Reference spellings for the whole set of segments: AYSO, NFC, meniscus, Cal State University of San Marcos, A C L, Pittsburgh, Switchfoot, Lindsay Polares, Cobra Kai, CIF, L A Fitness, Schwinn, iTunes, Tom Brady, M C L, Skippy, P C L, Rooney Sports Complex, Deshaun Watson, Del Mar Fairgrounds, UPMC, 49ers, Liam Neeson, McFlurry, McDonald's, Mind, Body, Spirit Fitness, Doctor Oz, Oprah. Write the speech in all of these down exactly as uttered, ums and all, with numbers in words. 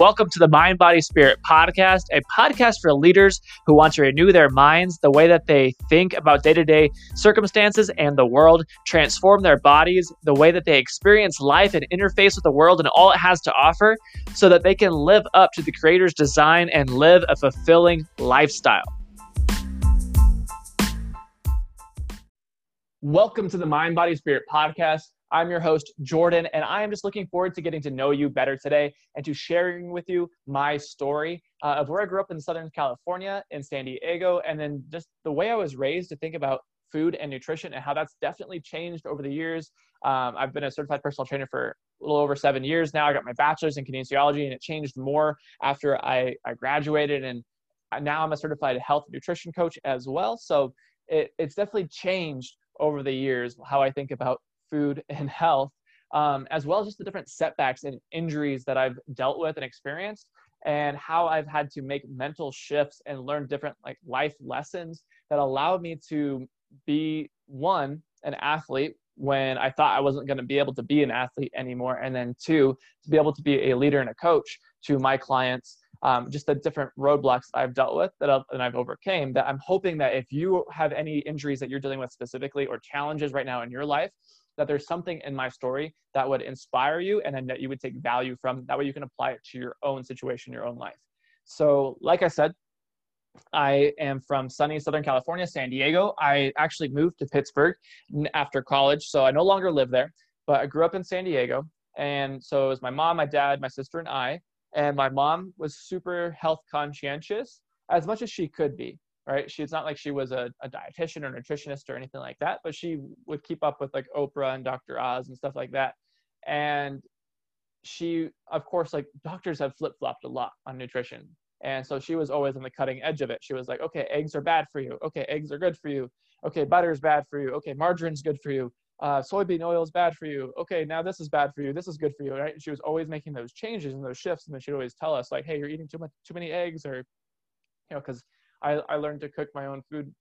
Welcome to the Mind, Body, Spirit podcast, a podcast for leaders who want to renew their minds, the way that they think about day-to-day circumstances and the world, transform their bodies, the way that they experience life and interface with the world and all it has to offer, so that they can live up to the Creator's design and live a fulfilling lifestyle. Welcome to the Mind, Body, Spirit podcast. I'm your host, Jordan, and I am just looking forward to getting to know you better today and to sharing with you my story uh, of where I grew up in Southern California, in San Diego, and then just the way I was raised to think about food and nutrition and how that's definitely changed over the years. Um, I've been a certified personal trainer for a little over seven years now. I got my bachelor's in kinesiology, and it changed more after I, I graduated, and now I'm a certified health and nutrition coach as well. So it, it's definitely changed over the years how I think about food and health, um, as well as just the different setbacks and injuries that I've dealt with and experienced, and how I've had to make mental shifts and learn different like life lessons that allowed me to be, one, an athlete when I thought I wasn't going to be able to be an athlete anymore, and then two, to be able to be a leader and a coach to my clients. Um, just the different roadblocks I've dealt with that I've, and I've overcame, that I'm hoping that if you have any injuries that you're dealing with specifically or challenges right now in your life, that there's something in my story that would inspire you and then that you would take value from. That way you can apply it to your own situation, your own life. So like I said, I am from sunny Southern California, San Diego. I actually moved to Pittsburgh after college, so I no longer live there, but I grew up in San Diego. And so it was my mom, my dad, my sister, and I. And my mom was super health conscientious, as much as she could be, right? She, it's not like she was a, a dietitian or nutritionist or anything like that, but she would keep up with like Oprah and Doctor Oz and stuff like that. And she, of course, like doctors have flip-flopped a lot on nutrition. And so she was always on the cutting edge of it. She was like, okay, eggs are bad for you. Okay, eggs are good for you. Okay, butter is bad for you. Okay, margarine's good for you. Uh, soybean oil is bad for you. Okay, now this is bad for you. This is good for you, right? And she was always making those changes and those shifts, and then she'd always tell us like, "Hey, you're eating too much, too many eggs," or, you know, because I, I learned to cook my own food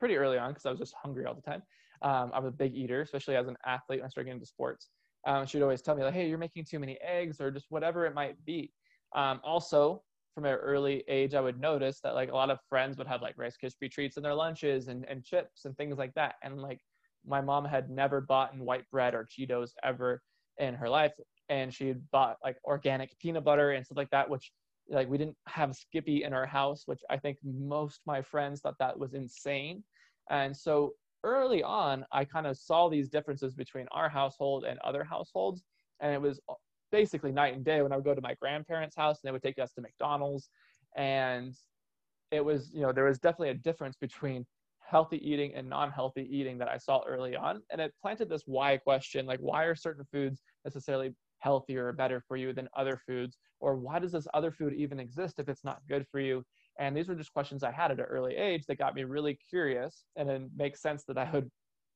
pretty early on because I was just hungry all the time. Um, I'm a big eater, especially as an athlete when I started getting into sports. Um, she'd always tell me like, "Hey, you're making too many eggs," or just whatever it might be. Um, also, from an early age, I would notice that like a lot of friends would have like Rice Krispie treats in their lunches and and chips and things like that, and like. My mom had never bought white bread or Cheetos ever in her life. And she had bought like organic peanut butter and stuff like that, which like we didn't have Skippy in our house, which I think most of my friends thought that was insane. And so early on, I kind of saw these differences between our household and other households. And it was basically night and day when I would go to my grandparents' house and they would take us to McDonald's. And it was, you know, there was definitely a difference between healthy eating and non-healthy eating that I saw early on. And it planted this why question, like why are certain foods necessarily healthier or better for you than other foods? Or why does this other food even exist if it's not good for you? And these were just questions I had at an early age that got me really curious. And it makes sense that I would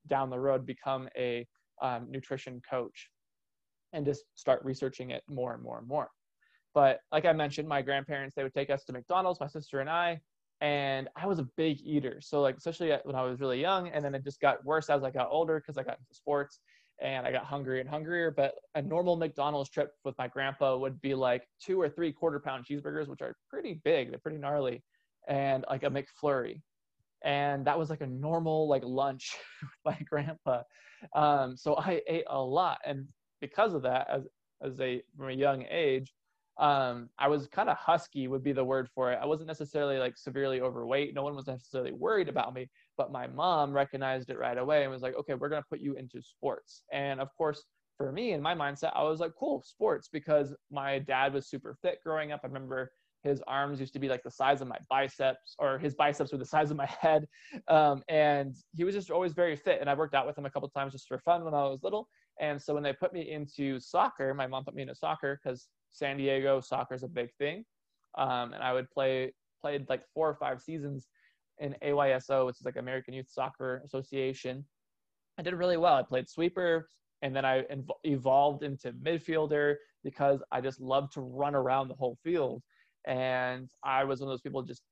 down the road become a um, nutrition coach and just start researching it more and more and more. But like I mentioned, my grandparents, they would take us to McDonald's, my sister and I, and I was a big eater. So like, especially when I was really young, and then it just got worse as I got older because I got into sports and I got hungrier and hungrier. But a normal McDonald's trip with my grandpa would be like two or three quarter pound cheeseburgers, which are pretty big, they're pretty gnarly, and like a McFlurry. And that was like a normal like lunch with my grandpa. Um, so I ate a lot. And because of that, as, as a, from a young age, Um, I was kind of husky would be the word for it. I wasn't necessarily like severely overweight. No one was necessarily worried about me, but my mom recognized it right away and was like, okay, we're going to put you into sports. And of course, for me in my mindset, I was like, cool, sports, because my dad was super fit growing up. I remember his arms used to be like the size of my biceps, or his biceps were the size of my head. Um, and he was just always very fit. And I worked out with him a couple of times just for fun when I was little. And so when they put me into soccer, my mom put me into soccer because San Diego, soccer is a big thing. Um, and I would play, played like four or five seasons in A Y S O, which is like American Youth Soccer Association. I did really well. I played sweeper, and then I inv- evolved into midfielder because I just loved to run around the whole field. And I was one of those people just,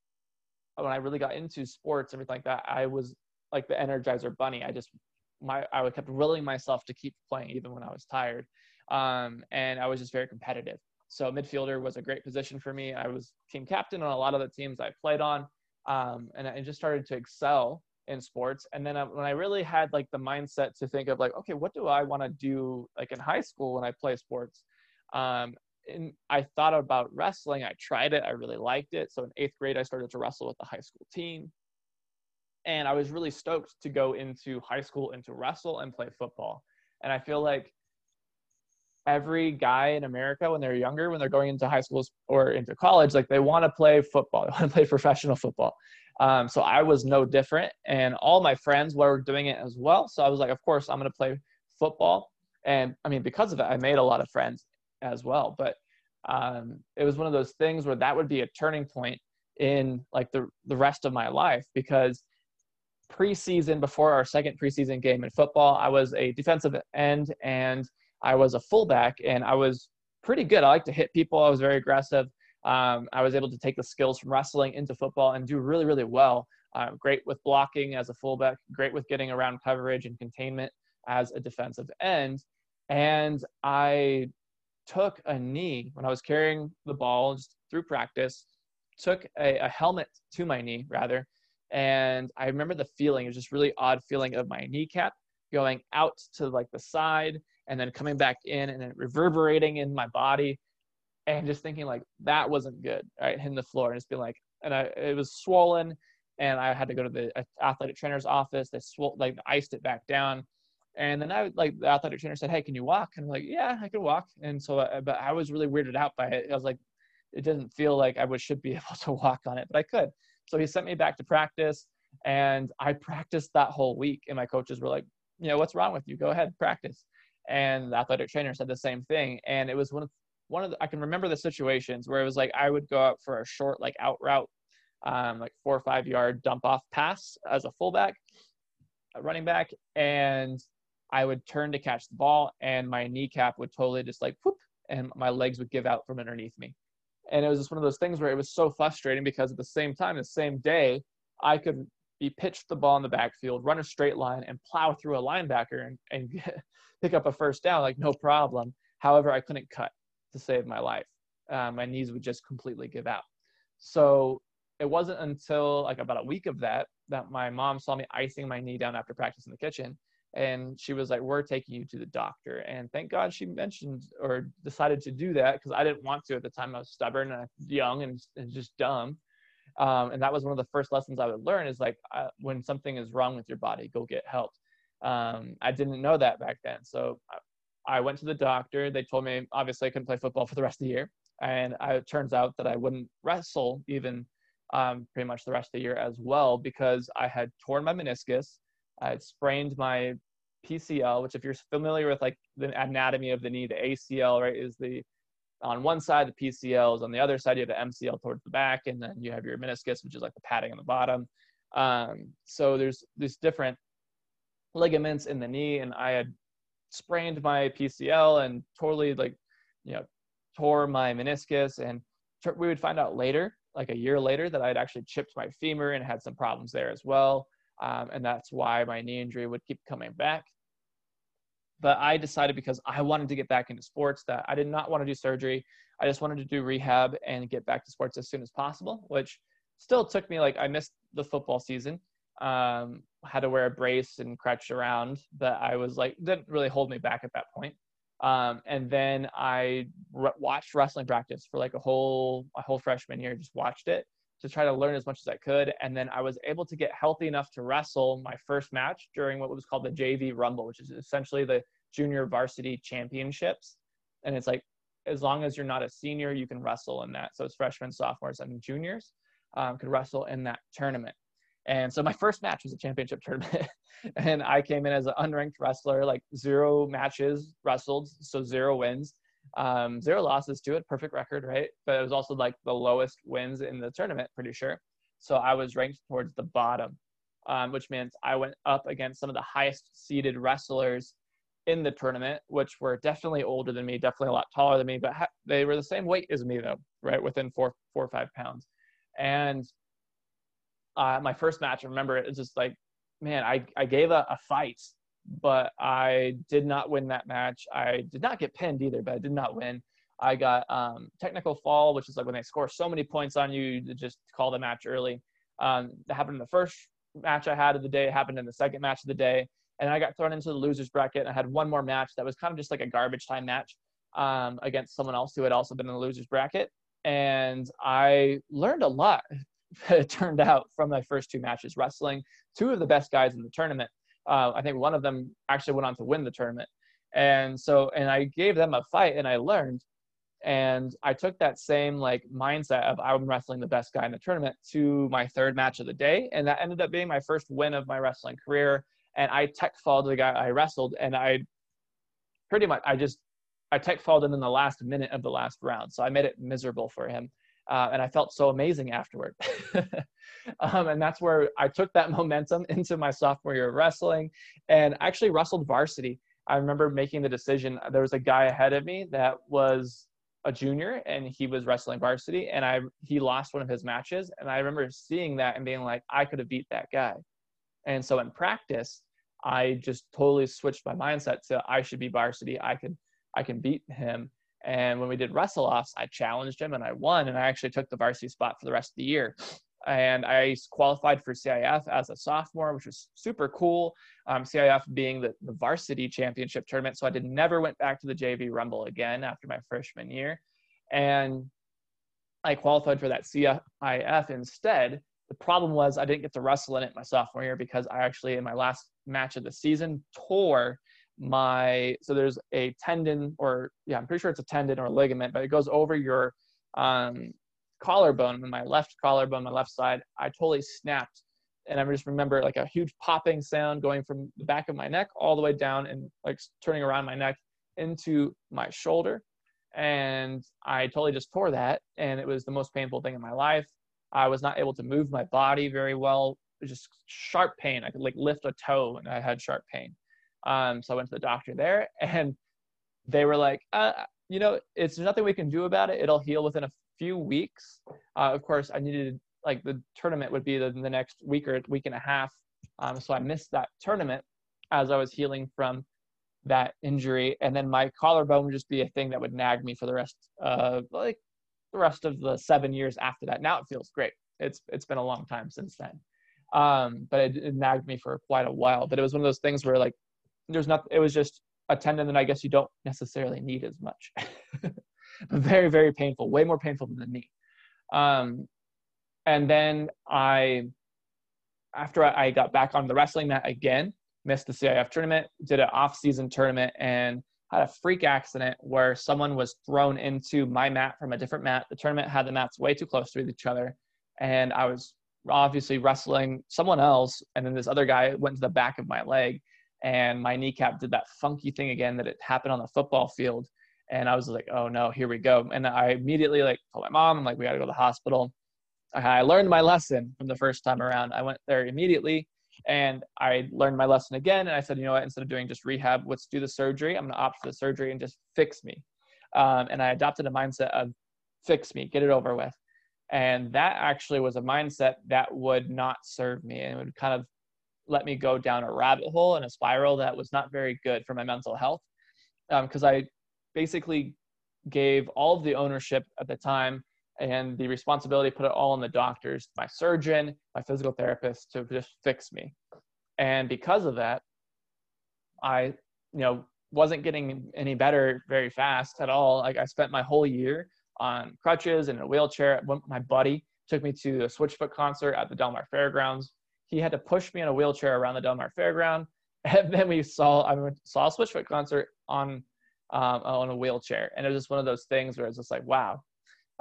when I really got into sports and everything like that, I was like the Energizer bunny. I just, my, I kept willing myself to keep playing even when I was tired. Um, and I was just very competitive. So midfielder was a great position for me. I was team captain on a lot of the teams I played on, um, and I just started to excel in sports. And then I, when I really had like the mindset to think of like, okay, what do I want to do like in high school when I play sports? Um, and I thought about wrestling. I tried it. I really liked it. So in eighth grade, I started to wrestle with the high school team. And I was really stoked to go into high school and to wrestle and play football. And I feel like every guy in America, when they're younger, when they're going into high schools or into college, like they want to play football. They want to play professional football. Um, so I was no different. And all my friends were doing it as well. So I was like, of course, I'm going to play football. And I mean, because of it, I made a lot of friends as well. But um, it was one of those things where that would be a turning point in like the, the rest of my life, because preseason, before our second preseason game in football, I was a defensive end and I was a fullback, and I was pretty good. I like to hit people. I was very aggressive. Um, I was able to take the skills from wrestling into football and do really, really well. Uh, great with blocking as a fullback, great with getting around coverage and containment as a defensive end. And I took a knee when I was carrying the ball just through practice, took a, a helmet to my knee rather. And I remember the feeling, it was just really odd feeling of my kneecap going out to like the side and then coming back in and then reverberating in my body, and just thinking like that wasn't good, right? Hitting the floor and just being like, and I, it was swollen, and I had to go to the athletic trainer's office. They swole, like iced it back down. And then I like the athletic trainer said, "Hey, can you walk?" And I'm like, "Yeah, I can walk." And so, I, but I was really weirded out by it. I was like, it didn't feel like I was, should be able to walk on it, but I could. So he sent me back to practice, and I practiced that whole week. And my coaches were like, you know, "What's wrong with you? Go ahead, practice." And the athletic trainer said the same thing. And it was one of one of the, I can remember the situations where it was like, I would go out for a short, like out route, um, like four or five yard dump off pass as a fullback, a running back. And I would turn to catch the ball, and my kneecap would totally just like, whoop, and my legs would give out from underneath me. And it was just one of those things where it was so frustrating, because at the same time, the same day, I could be pitched the ball in the backfield, run a straight line, and plow through a linebacker and, and get, pick up a first down, like no problem. However, I couldn't cut to save my life. Um, my knees would just completely give out. So it wasn't until like about a week of that, that my mom saw me icing my knee down after practice in the kitchen. And she was like, "We're taking you to the doctor." And thank God she mentioned or decided to do that, because I didn't want to at the time. I was stubborn and young and, and just dumb. Um, and that was one of the first lessons I would learn is like, uh, when something is wrong with your body, go get help. Um, I didn't know that back then. So I, I went to the doctor. They told me, obviously I couldn't play football for the rest of the year. And I, it turns out that I wouldn't wrestle even um, pretty much the rest of the year as well, because I had torn my meniscus. I had sprained my P C L, which if you're familiar with like the anatomy of the knee, the A C L, right, is the, on one side, the P C L is on the other side, you have the M C L towards the back, and then you have your meniscus, which is like the padding on the bottom. Um, so there's these different ligaments in the knee, and I had sprained my P C L and totally like, you know, tore my meniscus. And t- we would find out later, like a year later, that I'd actually chipped my femur and had some problems there as well. Um, and that's why my knee injury would keep coming back. But I decided, because I wanted to get back into sports, that I did not want to do surgery. I just wanted to do rehab and get back to sports as soon as possible, which still took me, like I missed the football season, um, had to wear a brace and crutch around, but I was like, didn't really hold me back at that point. Um, and then I re- watched wrestling practice for like a whole, a whole freshman year, just watched it to try to learn as much as I could. And then I was able to get healthy enough to wrestle my first match during what was called the J V Rumble, which is essentially the junior varsity championships. And it's like, as long as you're not a senior, you can wrestle in that. So it's freshmen, sophomores, and juniors um, could wrestle in that tournament. And so my first match was a championship tournament. And I came in as an unranked wrestler, like zero matches wrestled, so zero wins. Um, zero losses to it, perfect record, right? But it was also like the lowest wins in the tournament, pretty sure. So I was ranked towards the bottom, um, which means I went up against some of the highest seeded wrestlers in the tournament, which were definitely older than me, definitely a lot taller than me, but ha- they were the same weight as me though, right? Within four, four or five pounds. And uh, my first match, I remember it was just like, man, I, I gave a, a fight. But I did not win that match. I did not get pinned either, but I did not win. I got um, technical fall, which is like when they score so many points on you, you just call the match early. Um, that happened in the first match I had of the day. It happened in the second match of the day. And I got thrown into the loser's bracket. And I had one more match that was kind of just like a garbage time match um, against someone else who had also been in the loser's bracket. And I learned a lot, it turned out, from my first two matches wrestling. Two of the best guys in the tournament. Uh, I think one of them actually went on to win the tournament. And so, and I gave them a fight and I learned, and I took that same like mindset of I'm wrestling the best guy in the tournament to my third match of the day. And that ended up being my first win of my wrestling career. And I tech falled the guy I wrestled, and I pretty much, I just, I tech falled him in the last minute of the last round. So I made it miserable for him. Uh, and I felt so amazing afterward. um, and that's where I took that momentum into my sophomore year of wrestling, and actually wrestled varsity. I remember making the decision. There was a guy ahead of me that was a junior, and he was wrestling varsity, and I he lost one of his matches. And I remember seeing that and being like, I could have beat that guy. And so in practice, I just totally switched my mindset to I should be varsity. I can I can beat him. And when we did wrestle-offs, I challenged him and I won, and I actually took the varsity spot for the rest of the year. And I qualified for C I F as a sophomore, which was super cool. Um, C I F being the, the varsity championship tournament. So I did, never went back to the J V Rumble again after my freshman year. And I qualified for that C I F instead. The problem was I didn't get to wrestle in it my sophomore year because I actually, in my last match of the season, tore my, so there's a tendon or, yeah, I'm pretty sure it's a tendon or a ligament, but it goes over your um, collarbone, and my left collarbone, my left side, I totally snapped. And I just remember like a huge popping sound going from the back of my neck all the way down and like turning around my neck into my shoulder. And I totally just tore that. And it was the most painful thing in my life. I was not able to move my body very well. It was just sharp pain. I could like lift a toe and I had sharp pain. Um, so I went to the doctor there, and they were like, uh, you know, it's there's nothing we can do about it. It'll heal within a few weeks. Uh, of course, I needed, like, the tournament would be the, the next week or week and a half. Um, so I missed that tournament as I was healing from that injury. And then my collarbone would just be a thing that would nag me for the rest of, like, the rest of the seven years after that. Now it feels great. It's It's been a long time since then. Um, but it, it nagged me for quite a while. But it was one of those things where, like, there's not, it was just a tendon that I guess you don't necessarily need as much. Very, very painful, way more painful than the knee. Um, and then I, after I got back on the wrestling mat again, missed the C I F tournament, did an off-season tournament, and had a freak accident where someone was thrown into my mat from a different mat. The tournament had the mats way too close to each other. And I was obviously wrestling someone else. And then this other guy went to the back of my leg. And my kneecap did that funky thing again that it happened on the football field. And I was like, oh no, here we go. And I immediately like called my mom. I'm like, we got to go to the hospital. I learned my lesson from the first time around. I went there immediately and I learned my lesson again. And I said, you know what, instead of doing just rehab, let's do the surgery. I'm going to opt for the surgery and just fix me. Um, and I adopted a mindset of fix me, get it over with. And that actually was a mindset that would not serve me, and it would kind of let me go down a rabbit hole and a spiral that was not very good for my mental health. Um, 'cause I basically gave all of the ownership at the time and the responsibility, put it all on the doctors, my surgeon, my physical therapist, to just fix me. And because of that, I, you know, wasn't getting any better very fast at all. Like I spent my whole year on crutches and in a wheelchair. My buddy took me to a Switchfoot concert at the Del Mar Fairgrounds. He had to push me in a wheelchair around the Del Mar Fairground. And then we saw, I mean, saw a Switchfoot concert on, um, on a wheelchair. And it was just one of those things where it's just like, wow,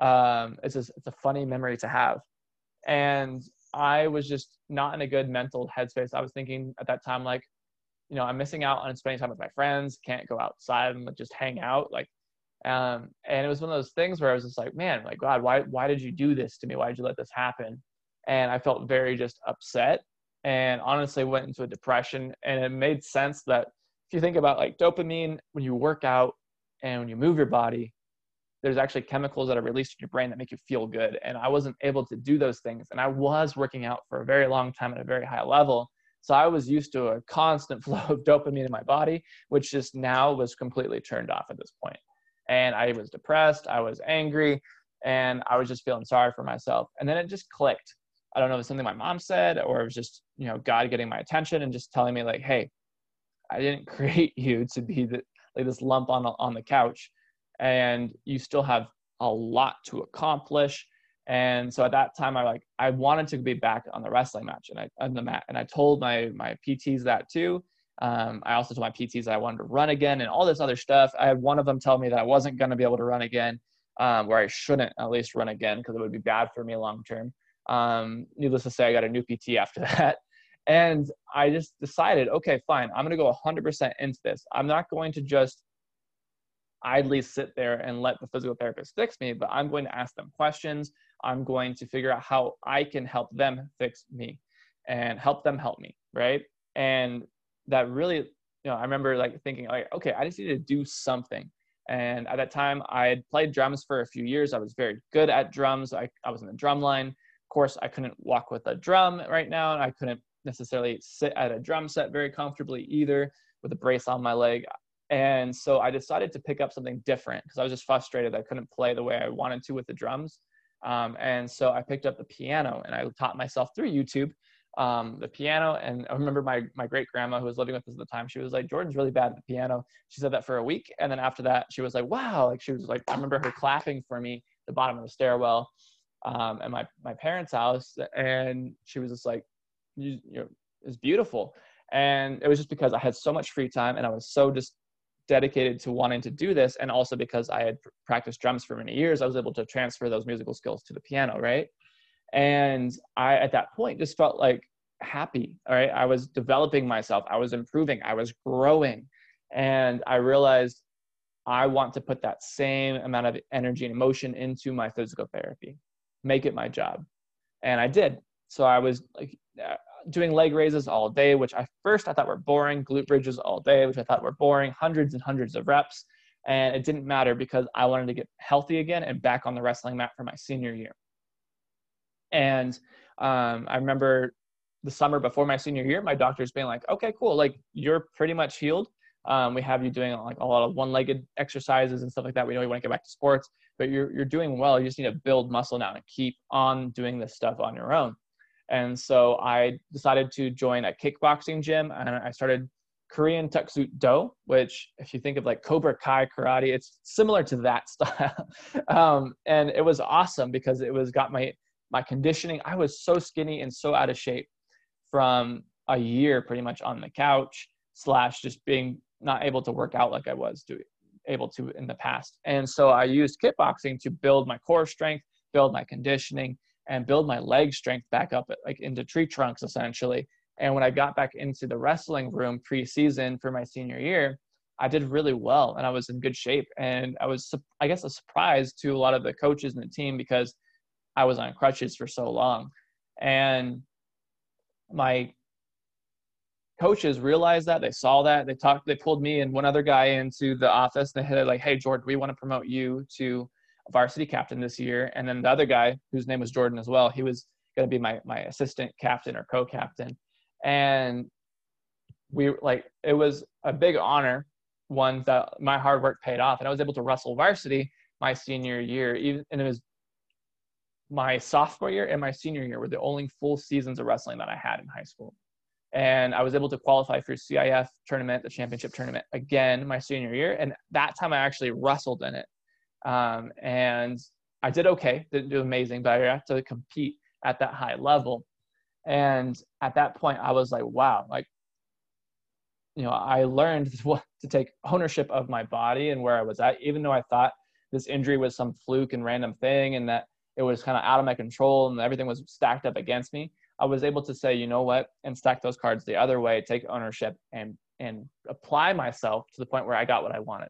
um, it's just, it's a funny memory to have. And I was just not in a good mental headspace. I was thinking at that time, like, you know, I'm missing out on spending time with my friends, can't go outside and just hang out. Like, um, and it was one of those things where I was just like, man, like, God, why, why did you do this to me? Why did you let this happen? And I felt very just upset, and honestly went into a depression. And it made sense that if you think about like dopamine, when you work out and when you move your body, there's actually chemicals that are released in your brain that make you feel good. And I wasn't able to do those things. And I was working out for a very long time at a very high level. So I was used to a constant flow of dopamine in my body, which just now was completely turned off at this point. and I was depressed, I was angry, and I was just feeling sorry for myself. And then it just clicked. I don't know if it's something my mom said, or it was just, you know, God getting my attention and just telling me like, hey, I didn't create you to be the, like this lump on, on the couch, and you still have a lot to accomplish. And so at that time, I like, I wanted to be back on the wrestling match and I, on the mat. And I told my, my P Ts that too. Um, I also told my P Ts that I wanted to run again and all this other stuff. I had one of them tell me that I wasn't going to be able to run again, um, or I shouldn't at least run again, because it would be bad for me long-term. Um, needless to say, I got a new P T after that. And I just decided, okay, fine, I'm going to go one hundred percent into this. I'm not going to just idly sit there and let the physical therapist fix me, but I'm going to ask them questions. I'm going to figure out how I can help them fix me and help them help me, right? And that really, you know, I remember like thinking like, okay, I just need to do something. And at that time I had played drums for a few years. I was very good at drums. I, I was in the drum line. Of course, I couldn't walk with a drum right now, and I couldn't necessarily sit at a drum set very comfortably either with a brace on my leg. And so I decided to pick up something different because I was just frustrated that I couldn't play the way I wanted to with the drums. Um, and so I picked up the piano, and I taught myself through YouTube um, the piano. And I remember my, my great grandma, who was living with us at the time, she was like, Jordan's really bad at the piano. She said that for a week. And then after that, she was like, wow, like she was like, I remember her clapping for me at the bottom of the stairwell um, at my, my parents' house. And she was just like, you, you know, it's beautiful. And it was just because I had so much free time and I was so just dedicated to wanting to do this. And also because I had pr- practiced drums for many years, I was able to transfer those musical skills to the piano, right? And I, at that point, just felt like happy, all right? I was developing myself, I was improving, I was growing. And I realized I want to put that same amount of energy and emotion into my physical therapy, make it my job. And I did. So I was like doing leg raises all day, which I first I thought were boring, glute bridges all day, which I thought were boring, hundreds and hundreds of reps. And it didn't matter because I wanted to get healthy again and back on the wrestling mat for my senior year. And um, I remember the summer before my senior year, my doctor's being like, okay, cool. Like you're pretty much healed. Um, we have you doing like a lot of one-legged exercises and stuff like that. We know you want to get back to sports, but you're, you're doing well. You just need to build muscle now and keep on doing this stuff on your own. And so I decided to join a kickboxing gym, and I started Korean Tuksut Do, which if you think of like Cobra Kai karate, it's similar to that style. um, and it was awesome because it was got my, my conditioning. I was so skinny and so out of shape from a year pretty much on the couch slash just being not able to work out like I was doing, able to in the past. And so I used kickboxing to build my core strength, build my conditioning, and build my leg strength back up like into tree trunks essentially. And when I got back into the wrestling room preseason for my senior year, I did really well and I was in good shape. And I was, I guess, a surprise to a lot of the coaches and the team because I was on crutches for so long. And my coaches realized that, they saw that, they talked, they pulled me and one other guy into the office and they had like, hey, Jordan, we want to promote you to varsity captain this year. And then the other guy whose name was Jordan as well, he was going to be my, my assistant captain or co-captain. And we like, it was a big honor, one that my hard work paid off, and I was able to wrestle varsity my senior year. Even, and it was my sophomore year and my senior year were the only full seasons of wrestling that I had in high school. And I was able to qualify for C I F tournament, the championship tournament again, my senior year. And that time I actually wrestled in it. Um, and I did okay, didn't do amazing, but I had to compete at that high level. And at that point I was like, wow, like, you know, I learned to take ownership of my body and where I was at, even though I thought this injury was some fluke and random thing and that it was kind of out of my control and everything was stacked up against me. I was able to say, you know what, and stack those cards the other way, take ownership and, and apply myself to the point where I got what I wanted.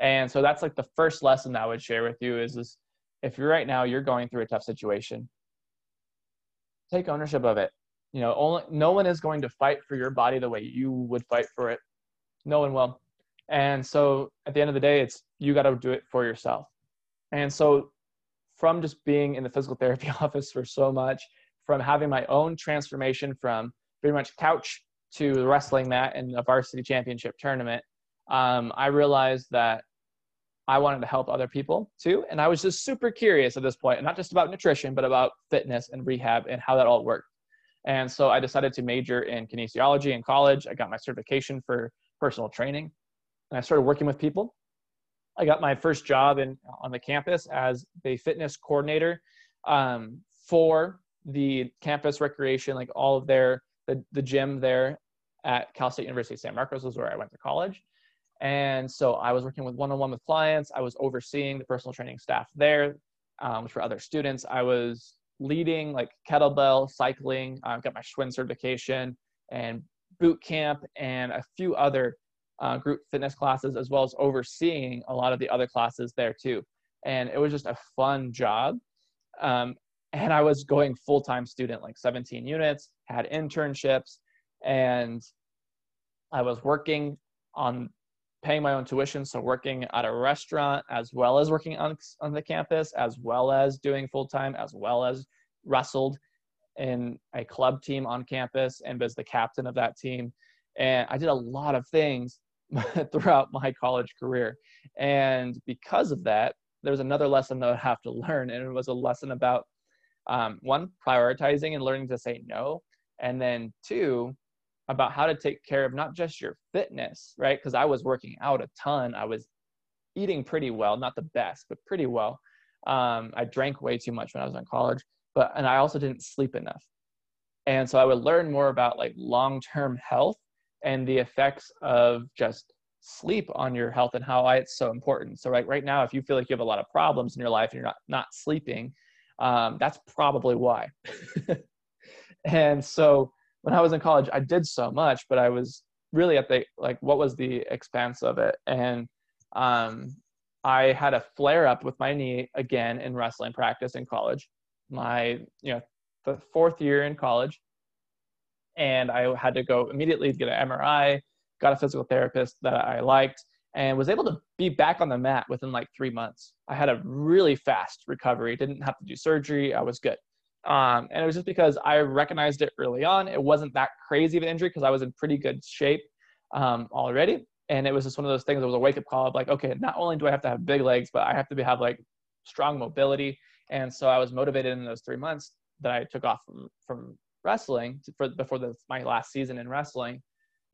And so that's like the first lesson that I would share with you is, is if you're right now, you're going through a tough situation, take ownership of it. You know, only, no one is going to fight for your body the way you would fight for it. No one will. And so at the end of the day, it's, you got to do it for yourself. And so from just being in the physical therapy office for so much, from having my own transformation from pretty much couch to the wrestling mat and a varsity championship tournament, um, I realized that I wanted to help other people too. And I was just super curious at this point, and not just about nutrition, but about fitness and rehab and how that all worked. And so I decided to major in kinesiology in college. I got my certification for personal training, and I started working with people. I got my first job in, on the campus as the fitness coordinator um, for the campus recreation, like all of their, the, the gym there at Cal State University of San Marcos was where I went to college. And so I was working with one-on-one with clients. I was overseeing the personal training staff there, um, which were other students. I was leading like kettlebell, cycling. I got my Schwinn certification and boot camp and a few other uh, group fitness classes, as well as overseeing a lot of the other classes there too. And it was just a fun job. Um, and I was going full-time student, like seventeen units, had internships, and I was working on paying my own tuition, so working at a restaurant, as well as working on, on the campus, as well as doing full-time, as well as wrestled in a club team on campus and was the captain of that team. And I did a lot of things throughout my college career. And because of that, there was another lesson that I have to learn, and it was a lesson about, um, one, prioritizing and learning to say no, and then two, about how to take care of not just your fitness, right? Because I was working out a ton. I was eating pretty well, not the best, but pretty well. Um, I drank way too much when I was in college, but, and I also didn't sleep enough. And so I would learn more about like long-term health and the effects of just sleep on your health and how it's so important. So like right now, if you feel like you have a lot of problems in your life and you're not, not sleeping, um, that's probably why. And so when I was in college, I did so much, but I was really at the, like, what was the expense of it? And um, I had a flare up with my knee again in wrestling practice in college, my, you know, the fourth year in college. And I had to go immediately get an M R I, got a physical therapist that I liked, and was able to be back on the mat within like three months. I had a really fast recovery, didn't have to do surgery. I was good. Um, and it was just because I recognized it early on. It wasn't that crazy of an injury because I was in pretty good shape um, already. And it was just one of those things that was a wake-up call of like, okay, not only do I have to have big legs, but I have to be, have like strong mobility. And so I was motivated in those three months that I took off from, from wrestling to, for, before the, my last season in wrestling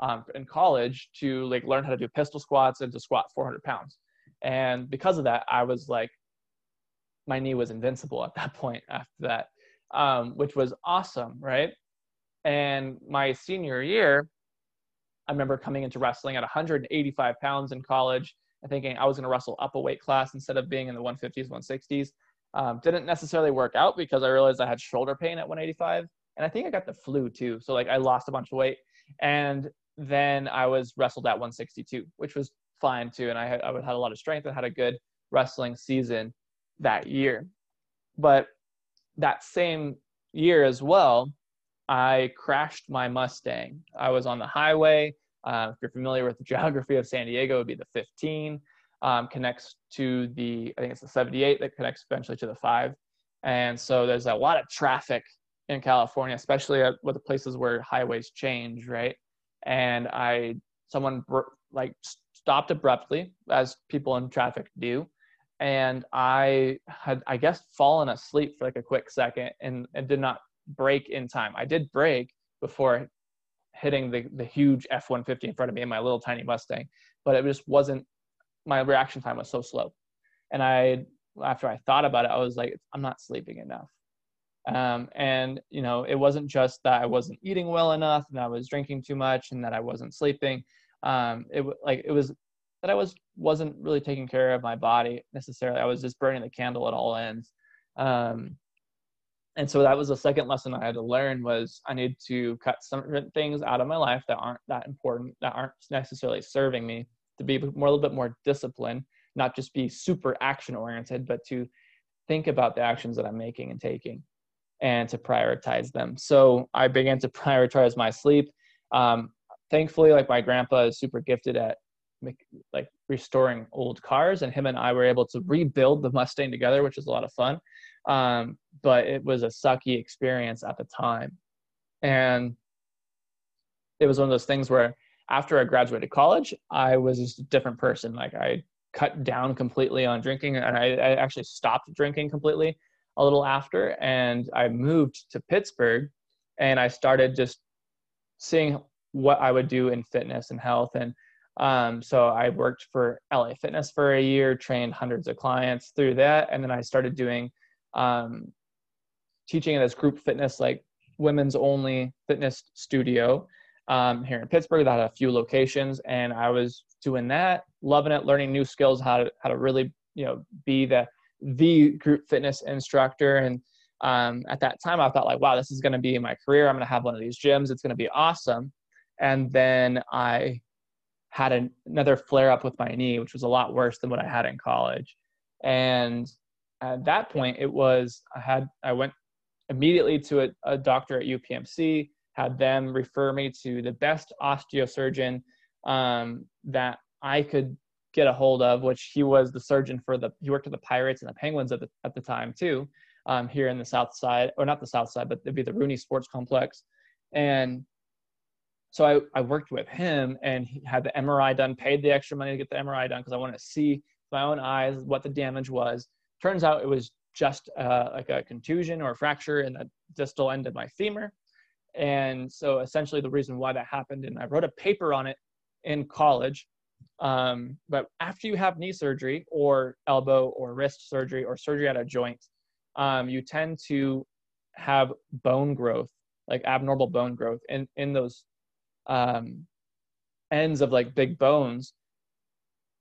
um, in college to like learn how to do pistol squats and to squat four hundred pounds. And because of that, I was like, my knee was invincible at that point after that. Um, which was awesome, right? And my senior year, I remember coming into wrestling at one hundred eighty-five pounds in college and thinking I was going to wrestle up a weight class instead of being in the one fifties, one sixties. Um, didn't necessarily work out because I realized I had shoulder pain at one eighty-five. And I think I got the flu too. So like I lost a bunch of weight. And then I was wrestled at one sixty-two, which was fine too. And I had, I had a lot of strength and had a good wrestling season that year. But that same year as well, I crashed my Mustang. I was on the highway. Uh, if you're familiar with the geography of San Diego, it would be the fifteen, um, connects to the, I think it's the seventy-eight that connects eventually to the five. And so there's a lot of traffic in California, especially at, with the places where highways change, right? And I, someone like stopped abruptly, as people in traffic do. And I had, I guess, fallen asleep for like a quick second and, and did not brake in time. I did brake before hitting the, the huge F one fifty in front of me in my little tiny Mustang, but it just wasn't, my reaction time was so slow. And I, after I thought about it, I was like, I'm not sleeping enough. Um, and, you know, it wasn't just that I wasn't eating well enough and I was drinking too much and that I wasn't sleeping. Um, it like, it was that I was, wasn't really taking care of my body necessarily. I was just burning the candle at all ends. Um, and so that was the second lesson I had to learn was I need to cut some things out of my life that aren't that important, that aren't necessarily serving me, to be more, a little bit more disciplined, not just be super action oriented, but to think about the actions that I'm making and taking and to prioritize them. So I began to prioritize my sleep. Um, thankfully, like my grandpa is super gifted at like restoring old cars, and him and I were able to rebuild the Mustang together, which is a lot of fun. Um, but it was a sucky experience at the time. And it was one of those things where after I graduated college, I was just a different person. Like I cut down completely on drinking, and I, I actually stopped drinking completely a little after, and I moved to Pittsburgh, and I started just seeing what I would do in fitness and health. And um, so I worked for L A Fitness for a year, trained hundreds of clients through that. And then I started doing um, teaching in this group fitness, like women's only fitness studio um, here in Pittsburgh that had a few locations. And I was doing that, loving it, learning new skills, how to, how to really, you know, be the, the group fitness instructor. And um, at that time I thought, like, wow, this is going to be my career. I'm going to have one of these gyms. It's going to be awesome. And then I had an, another flare up with my knee, which was a lot worse than what I had in college. And at that point it was, I had, I went immediately to a, a doctor at U P M C, had them refer me to the best osteosurgeon um, that I could get a hold of, which he was the surgeon for the, he worked with the Pirates and the Penguins at the, at the time too, um, here in the South Side, or not the South Side, but it'd be the Rooney Sports Complex. And so I, I worked with him, and he had the M R I done, paid the extra money to get the M R I done because I wanted to see with my own eyes what the damage was. Turns out it was just uh, like a contusion or a fracture in the distal end of my femur. And so essentially the reason why that happened, and I wrote a paper on it in college. Um, but after you have knee surgery or elbow or wrist surgery or surgery at a joint, um, you tend to have bone growth, like abnormal bone growth in, in those um, ends of like big bones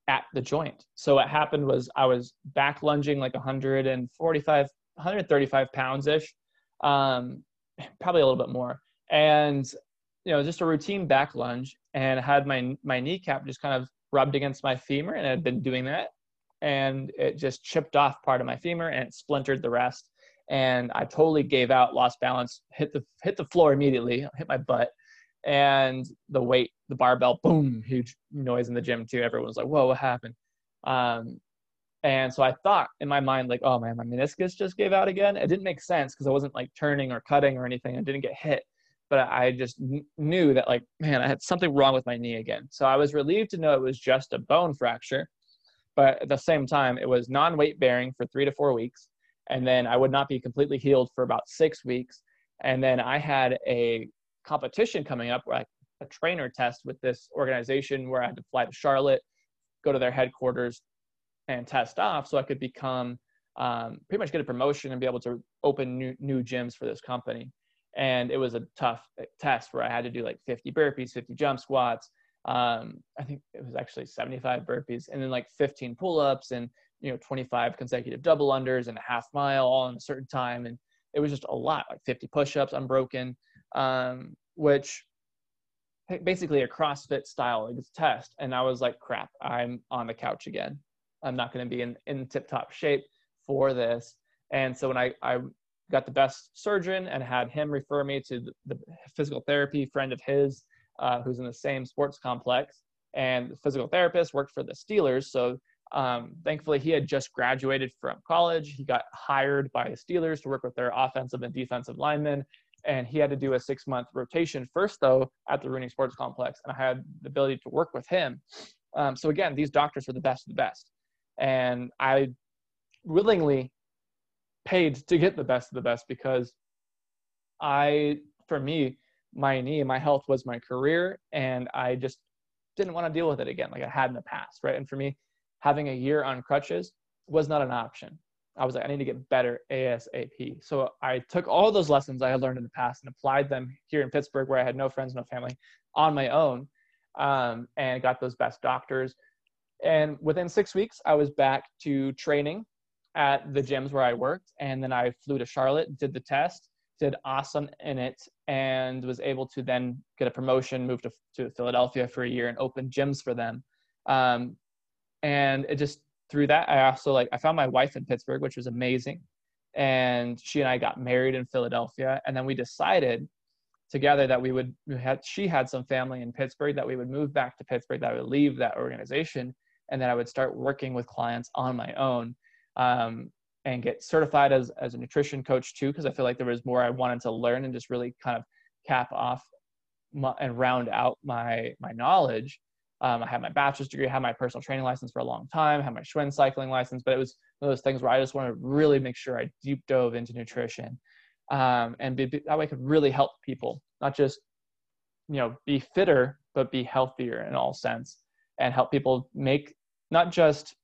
at the joint. So what happened was I was back lunging like one forty-five, one thirty-five pounds-ish, um, probably a little bit more. And, you know, just a routine back lunge, and had my, my kneecap just kind of rubbed against my femur, and I had been doing that, and it just chipped off part of my femur and it splintered the rest. And I totally gave out, lost balance, hit the, hit the floor immediately, hit my butt, and the weight, the barbell, boom, huge noise in the gym too. Everyone's like, whoa, what happened? Um, and so I thought in my mind, like, oh man, my meniscus just gave out again. It didn't make sense because I wasn't like turning or cutting or anything. I didn't get hit, but I just knew that, like, man, I had something wrong with my knee again. So I was relieved to know it was just a bone fracture, but at the same time, it was non-weight bearing for three to four weeks. And then I would not be completely healed for about six weeks. And then I had a competition coming up, where I, a trainer test with this organization where I had to fly to Charlotte, go to their headquarters and test off so I could become, um, pretty much get a promotion and be able to open new, new gyms for this company. And it was a tough test where I had to do like fifty burpees, fifty jump squats. Um, I think it was actually seventy-five burpees, and then like fifteen pull-ups, and, you know, twenty-five consecutive double unders, and a half mile all in a certain time. And it was just a lot, like fifty push-ups unbroken, um, which basically a CrossFit style test. And I was like, crap, I'm on the couch again. I'm not going to be in, in tip top shape for this. And so when I, I, got the best surgeon and had him refer me to the, the physical therapy friend of his, uh, who's in the same sports complex, and the physical therapist worked for the Steelers. So um, thankfully he had just graduated from college. He got hired by the Steelers to work with their offensive and defensive linemen. And he had to do a six month rotation first though at the Rooney Sports Complex. And I had the ability to work with him. Um, so again, these doctors were the best of the best. And I willingly paid to get the best of the best, because I, for me, my knee, my health was my career, and I just didn't want to deal with it again like I had in the past, right? And for me, having a year on crutches was not an option. I was like, I need to get better ASAP. So I took all those lessons I had learned in the past and applied them here in Pittsburgh, where I had no friends, no family, on my own, um, and got those best doctors. And within six weeks, I was back to training at the gyms where I worked. And then I flew to Charlotte, did the test, did awesome in it, and was able to then get a promotion, move to, to Philadelphia for a year and open gyms for them. Um, and it just, through that, I also like, I found my wife in Pittsburgh, which was amazing. And she and I got married in Philadelphia. And then we decided together that we would, we had, she had some family in Pittsburgh, that we would move back to Pittsburgh, that I would leave that organization. And then I would start working with clients on my own. Um, and get certified as, as a nutrition coach too, because I feel like there was more I wanted to learn and just really kind of cap off my, and round out my, my knowledge. Um, I had my bachelor's degree, I had my personal training license for a long time, I had my Schwinn cycling license, but it was one of those things where I just wanted to really make sure I deep dove into nutrition. Um, and be, be, that way I could really help people, not just, you know, be fitter, but be healthier in all sense, and help people make, not just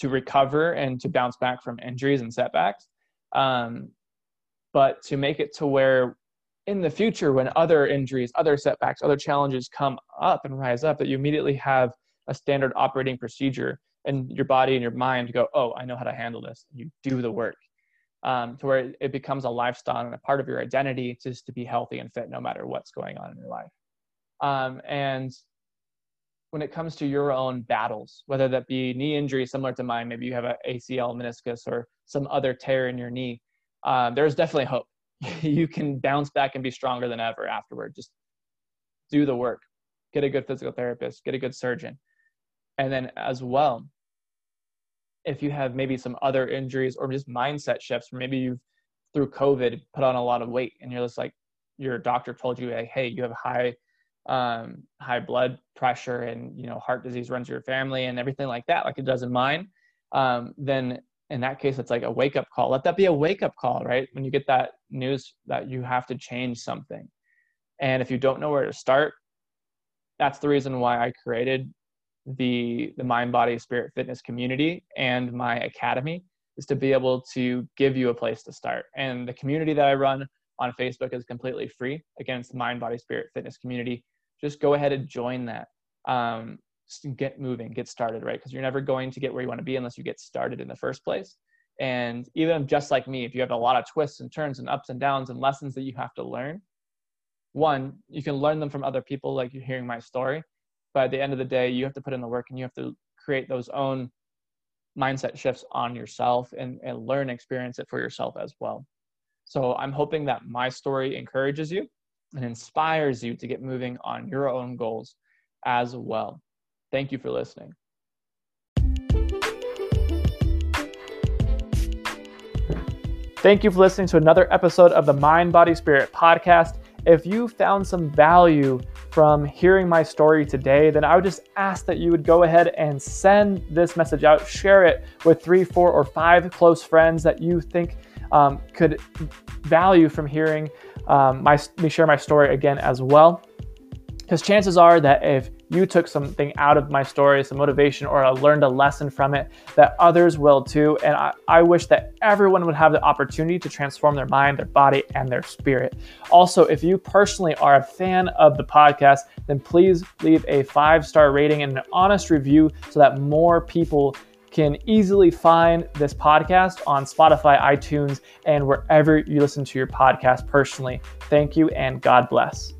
to recover and to bounce back from injuries and setbacks, um, but to make it to where in the future, when other injuries, other setbacks, other challenges come up and rise up, that you immediately have a standard operating procedure, and your body and your mind go, oh, I know how to handle this. You do the work, um, to where it becomes a lifestyle and a part of your identity, just to be healthy and fit no matter what's going on in your life. Um, and when it comes to your own battles, whether that be knee injury similar to mine, maybe you have an A C L, meniscus, or some other tear in your knee, um, there's definitely hope. You can bounce back and be stronger than ever afterward. Just do the work, get a good physical therapist, get a good surgeon. And then as well, if you have maybe some other injuries or just mindset shifts, or maybe you've through COVID put on a lot of weight and you're just like, your doctor told you, like, hey, you have high, um, high blood pressure and, you know, heart disease runs your family and everything like that, like it does in mine. Um, then in that case, it's like a wake-up call. Let that be a wake-up call, right? When you get that news that you have to change something. And if you don't know where to start, that's the reason why I created the, the Mind, Body, Spirit Fitness community and my academy, is to be able to give you a place to start. And the community that I run on Facebook is completely free. Again, it's Mind, Body, Spirit Fitness community. Just go ahead and join that. Um, get moving, get started, right? Because you're never going to get where you want to be unless you get started in the first place. And even just like me, if you have a lot of twists and turns and ups and downs and lessons that you have to learn, one, you can learn them from other people, like you're hearing my story. But at the end of the day, you have to put in the work and you have to create those own mindset shifts on yourself and, and learn, experience it for yourself as well. So I'm hoping that my story encourages you and inspires you to get moving on your own goals as well. Thank you for listening. Thank you for listening to another episode of the Mind, Body, Spirit podcast. If you found some value from hearing my story today, then I would just ask that you would go ahead and send this message out, share it with three, four, or five close friends that you think um, could value from hearing um, my, me share my story again as well. Because chances are that if you took something out of my story, some motivation, or I learned a lesson from it, that others will too. And I, I wish that everyone would have the opportunity to transform their mind, their body, and their spirit. Also, if you personally are a fan of the podcast, then please leave a five-star rating and an honest review so that more people can easily find this podcast on Spotify, iTunes, and wherever you listen to your podcast personally. Thank you, and God bless.